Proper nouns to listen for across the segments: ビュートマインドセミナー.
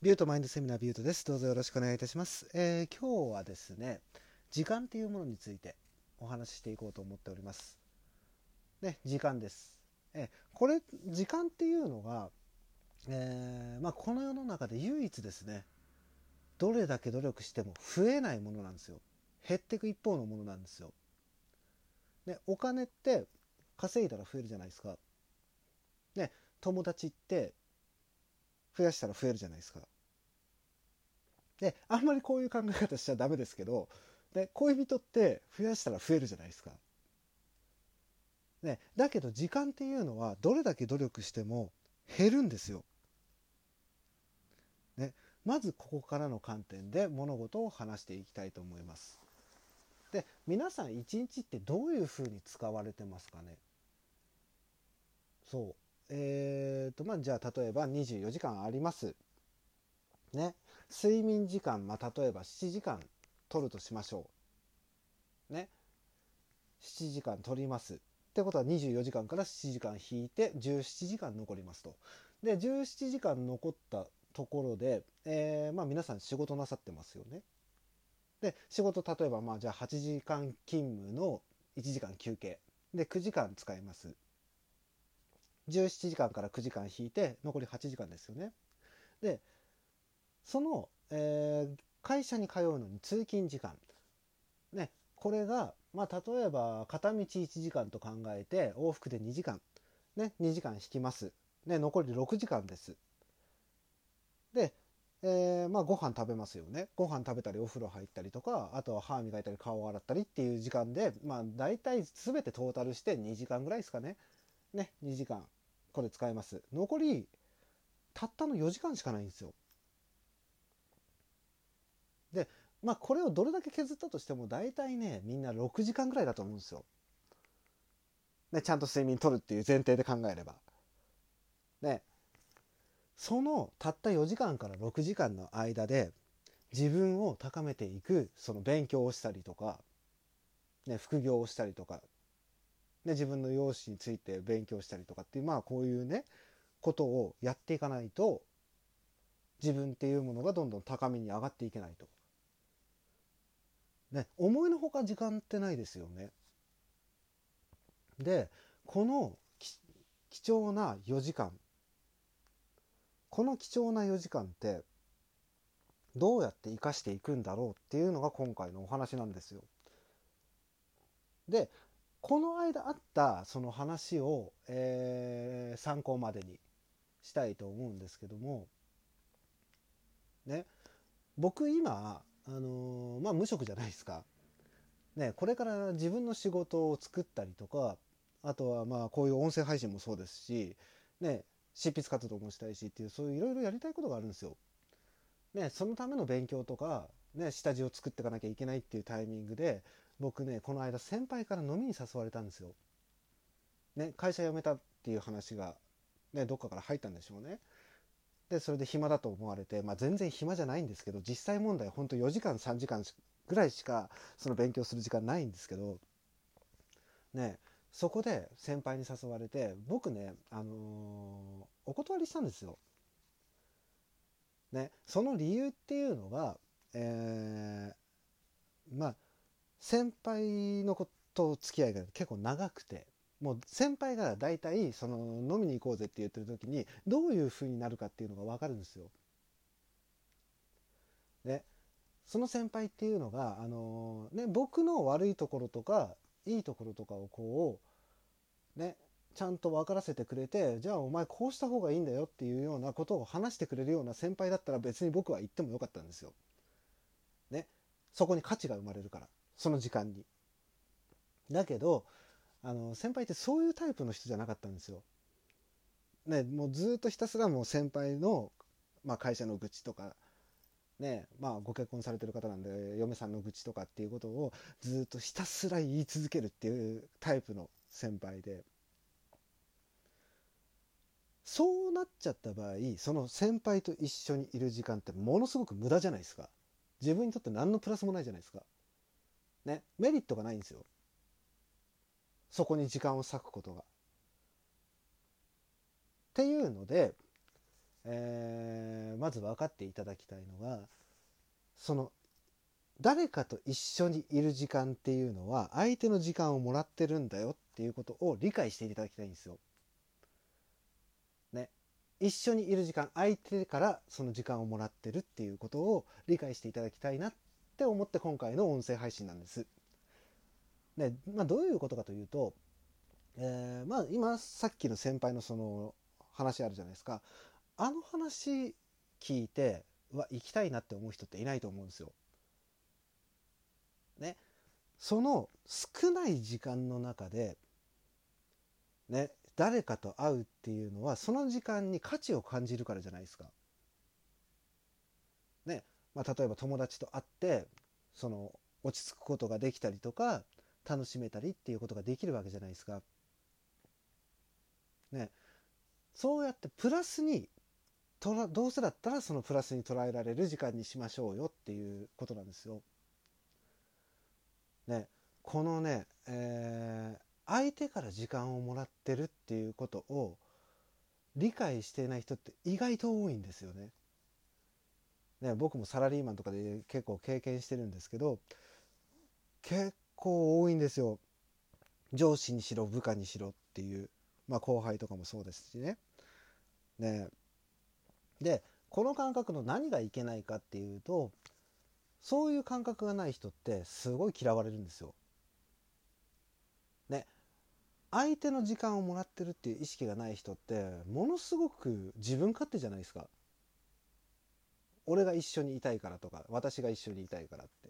ビュートマインドセミナービュートです。どうぞよろしくお願いいたします。今日はですね、時間っていうものについてお話ししていこうと思っております。ね、時間です。これ時間っていうのが、この世の中で唯一ですね、どれだけ努力しても増えないものなんですよ。減っていく一方のものなんですよ。ね、お金って稼いだら増えるじゃないですか。ね、友達って増やしたら増えるじゃないですか。で、あんまりこういう考え方しちゃダメですけど、で恋人って増やしたら増えるじゃないですか。ね、だけど時間っていうのはどれだけ努力しても減るんですよ。ね、まずここからの観点で物事を話していきたいと思います。で、皆さん一日ってどういうふうに使われてますかね。そう。じゃあ例えば24時間あります。ね、睡眠時間、例えば7時間取るとしましょう。ね、7時間取ります。ってことは24時間から7時間引いて17時間残りますと。で、17時間残ったところで、皆さん仕事なさってますよね。で、仕事例えばじゃあ8時間勤務の1時間休憩で9時間使います。17時間から9時間引いて残り8時間ですよね。でその、会社に通うのに通勤時間、ね、これが、例えば片道1時間と考えて往復で2時間、ね、2時間引きます、ね、残り6時間です。で、ご飯食べますよね。ご飯食べたりお風呂入ったりとか、あとは歯磨いたり顔を洗ったりっていう時間で、大体全てトータルして2時間ぐらいですかね。ね、2時間これ使えます。残りたったの4時間しかないんですよ。でこれをどれだけ削ったとしても大体ねみんな6時間ぐらいだと思うんですよ、ね、ちゃんと睡眠とるっていう前提で考えればね。そのたった4時間から6時間の間で自分を高めていく、その勉強をしたりとか、ね、副業をしたりとかで自分の容姿について勉強したりとかっていう、こういうねことをやっていかないと自分っていうものがどんどん高みに上がっていけないと、ね、思いのほか時間ってないですよね。でこの貴重な4時間この貴重な4時間ってどうやって生かしていくんだろうっていうのが今回のお話なんですよ。でこの間あったその話を、参考までにしたいと思うんですけども、ね、僕今、無職じゃないですか、ね、これから自分の仕事を作ったりとか、あとはこういう音声配信もそうですし、ね、執筆活動もしたいしっていう、そういういろいろやりたいことがあるんですよ、ね、そのための勉強とか、ね、下地を作っていかなきゃいけないっていうタイミングで僕ねこの間先輩から飲みに誘われたんですよ、ね、会社辞めたっていう話が、ね、どっかから入ったんでしょうね。でそれで暇だと思われて、全然暇じゃないんですけど、実際問題本当4時間3時間ぐらいしかその勉強する時間ないんですけど、ね、そこで先輩に誘われて僕ね、お断りしたんですよ、ね、その理由っていうのが、先輩のこと付き合いが結構長くて、もう先輩が大体その飲みに行こうぜって言ってる時にどういう風になるかっていうのが分かるんですよ。でその先輩っていうのが、僕の悪いところとかいいところとかをこうねちゃんと分からせてくれて、じゃあお前こうした方がいいんだよっていうようなことを話してくれるような先輩だったら別に僕は言ってもよかったんですよ。ね、そこに価値が生まれるから。その時間に。だけど先輩ってそういうタイプの人じゃなかったんですよ、ね、もうずっとひたすらもう先輩の、会社の愚痴とか、ね、ご結婚されてる方なんで嫁さんの愚痴とかっていうことをずっとひたすら言い続けるっていうタイプの先輩で、そうなっちゃった場合その先輩と一緒にいる時間ってものすごく無駄じゃないですか。自分にとって何のプラスもないじゃないですかね、メリットがないんですよ。そこに時間を割くことが。っていうので、まず分かっていただきたいのが、その誰かと一緒にいる時間っていうのは相手の時間をもらってるんだよっていうことを理解していただきたいんですよ。ね、一緒にいる時間、相手からその時間をもらってるっていうことを理解していただきたいなって思って今回の音声配信なんです。で、どういうことかというと、今さっきの先輩のその話あるじゃないですか。あの話聞いて行きたいなって思う人っていないと思うんですよ。ね、その少ない時間の中で、ね、誰かと会うっていうのはその時間に価値を感じるからじゃないですか。ね、例えば友達と会ってその落ち着くことができたりとか楽しめたりっていうことができるわけじゃないですか。ね、そうやってプラスにどうせだったらそのプラスに捉えられる時間にしましょうよっていうことなんですよ。ね、このね、相手から時間をもらってるっていうことを理解していない人って意外と多いんですよね。ね、僕もサラリーマンとかで結構経験してるんですけど、結構多いんですよ。上司にしろ部下にしろっていう、後輩とかもそうですしね。ね、でこの感覚の何がいけないかっていうと、そういう感覚がない人ってすごい嫌われるんですよ。ね、相手の時間をもらってるっていう意識がない人ってものすごく自分勝手じゃないですか。俺が一緒にいたいからとか、私が一緒にいたいからって。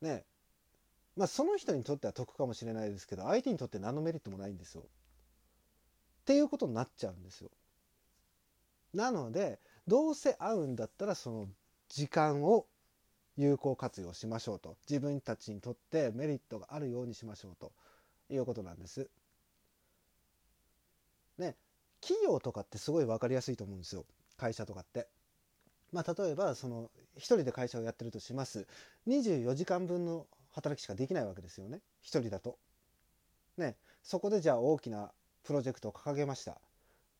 ね、その人にとっては得かもしれないですけど、相手にとって何のメリットもないんですよ。っていうことになっちゃうんですよ。なのでどうせ会うんだったらその時間を有効活用しましょうと、自分たちにとってメリットがあるようにしましょうということなんです。ね、企業とかってすごい分かりやすいと思うんですよ。会社とかって。例えばその一人で会社をやってるとします。24時間分の働きしかできないわけですよね。一人だと。ね、そこでじゃあ大きなプロジェクトを掲げました。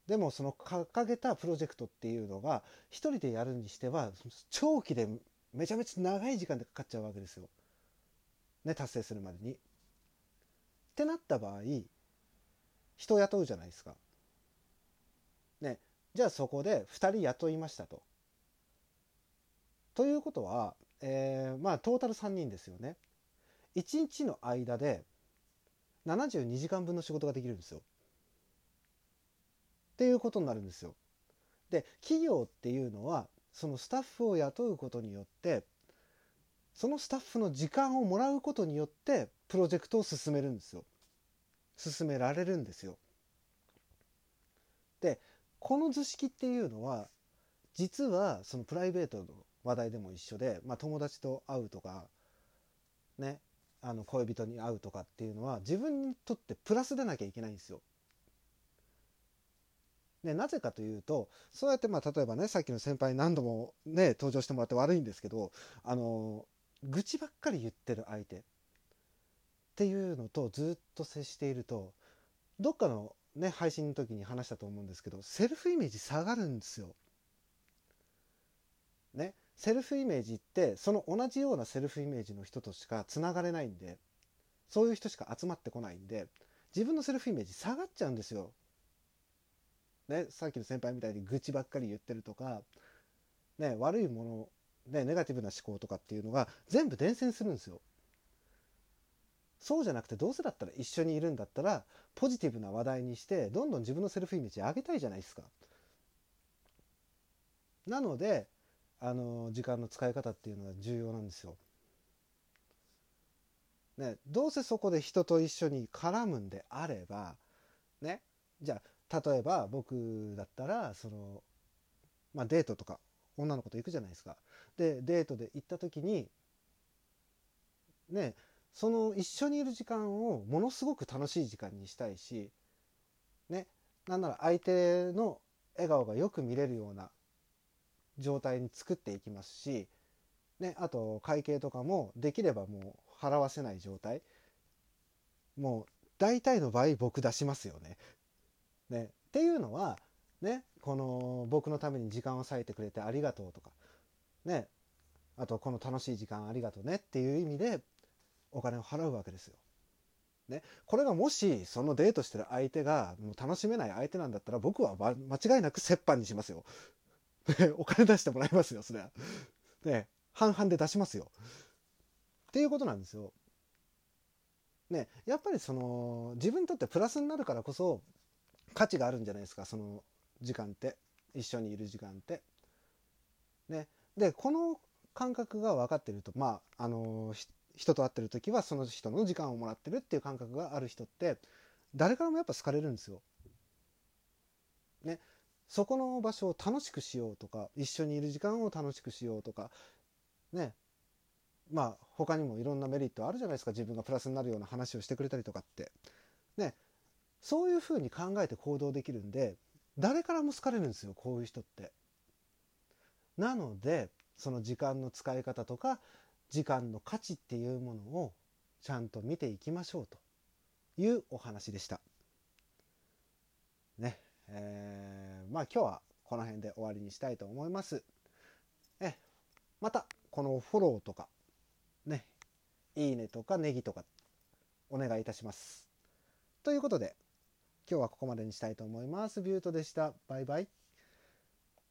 でもその掲げたプロジェクトっていうのが一人でやるにしては長期でめちゃめちゃ長い時間でかかっちゃうわけですよ。ね、達成するまでに。ってなった場合、人を雇うじゃないですか。ね、じゃあそこで2人雇いましたと。ということは、トータル3人ですよね。1日の間で72時間分の仕事ができるんですよ。っていうことになるんですよ。で、企業っていうのはそのスタッフを雇うことによって、そのスタッフの時間をもらうことによってプロジェクトを進めるんですよ。進められるんですよ。で、この図式っていうのは実はそのプライベートの話題でも一緒で、友達と会うとかね、恋人に会うとかっていうのは自分にとってプラスでなきゃいけないんですよ。ね、なぜかというと、そうやって例えばね、さっきの先輩何度もね登場してもらって悪いんですけど、愚痴ばっかり言ってる相手っていうのとずっと接していると、どっかのね配信の時に話したと思うんですけど、セルフイメージ下がるんですよ。ね、セルフイメージってその同じようなセルフイメージの人としかつながれないんで、そういう人しか集まってこないんで、自分のセルフイメージ下がっちゃうんですよ。ね、さっきの先輩みたいに愚痴ばっかり言ってるとか、ね、悪いもの、ね、ネガティブな思考とかっていうのが全部伝染するんですよ。そうじゃなくて、どうせだったら一緒にいるんだったらポジティブな話題にしてどんどん自分のセルフイメージ上げたいじゃないですか。なので時間の使い方っていうのは重要なんですよ。ね、どうせそこで人と一緒に絡むんであればね、じゃあ例えば僕だったらその、デートとか女の子と行くじゃないですか。でデートで行った時にね、その一緒にいる時間をものすごく楽しい時間にしたいし、ね、なんなら相手の笑顔がよく見れるような状態に作っていきますし、ね、あと会計とかもできればもう払わせない状態、もう大体の場合僕出しますよね。ね、っていうのはね、この僕のために時間を割いてくれてありがとうとかね、あとこの楽しい時間ありがとうねっていう意味でお金を払うわけですよ。ね、これがもしそのデートしてる相手がもう楽しめない相手なんだったら、僕は間違いなく折半にしますよ。お金出してもらいますよ、それは。ね、半々で出しますよ。っていうことなんですよ。ね、やっぱりその自分にとってプラスになるからこそ価値があるんじゃないですか、その時間って、一緒にいる時間って。ね、でこの感覚が分かってると、まあ人と会ってる時はその人の時間をもらってるっていう感覚がある人って誰からもやっぱ好かれるんですよ。ね、そこの場所を楽しくしようとか、一緒にいる時間を楽しくしようとかね、まあ他にもいろんなメリットあるじゃないですか、自分がプラスになるような話をしてくれたりとかってね、そういうふうに考えて行動できるんで、誰からも好かれるんですよ、こういう人って。なのでその時間の使い方とか時間の価値っていうものをちゃんと見ていきましょうというお話でした。ね、まあ今日はこの辺で終わりにしたいと思います。またこのフォローとかね、いいねとかネギとかお願いいたします。ということで今日はここまでにしたいと思います。ビュートでした。バイバイ。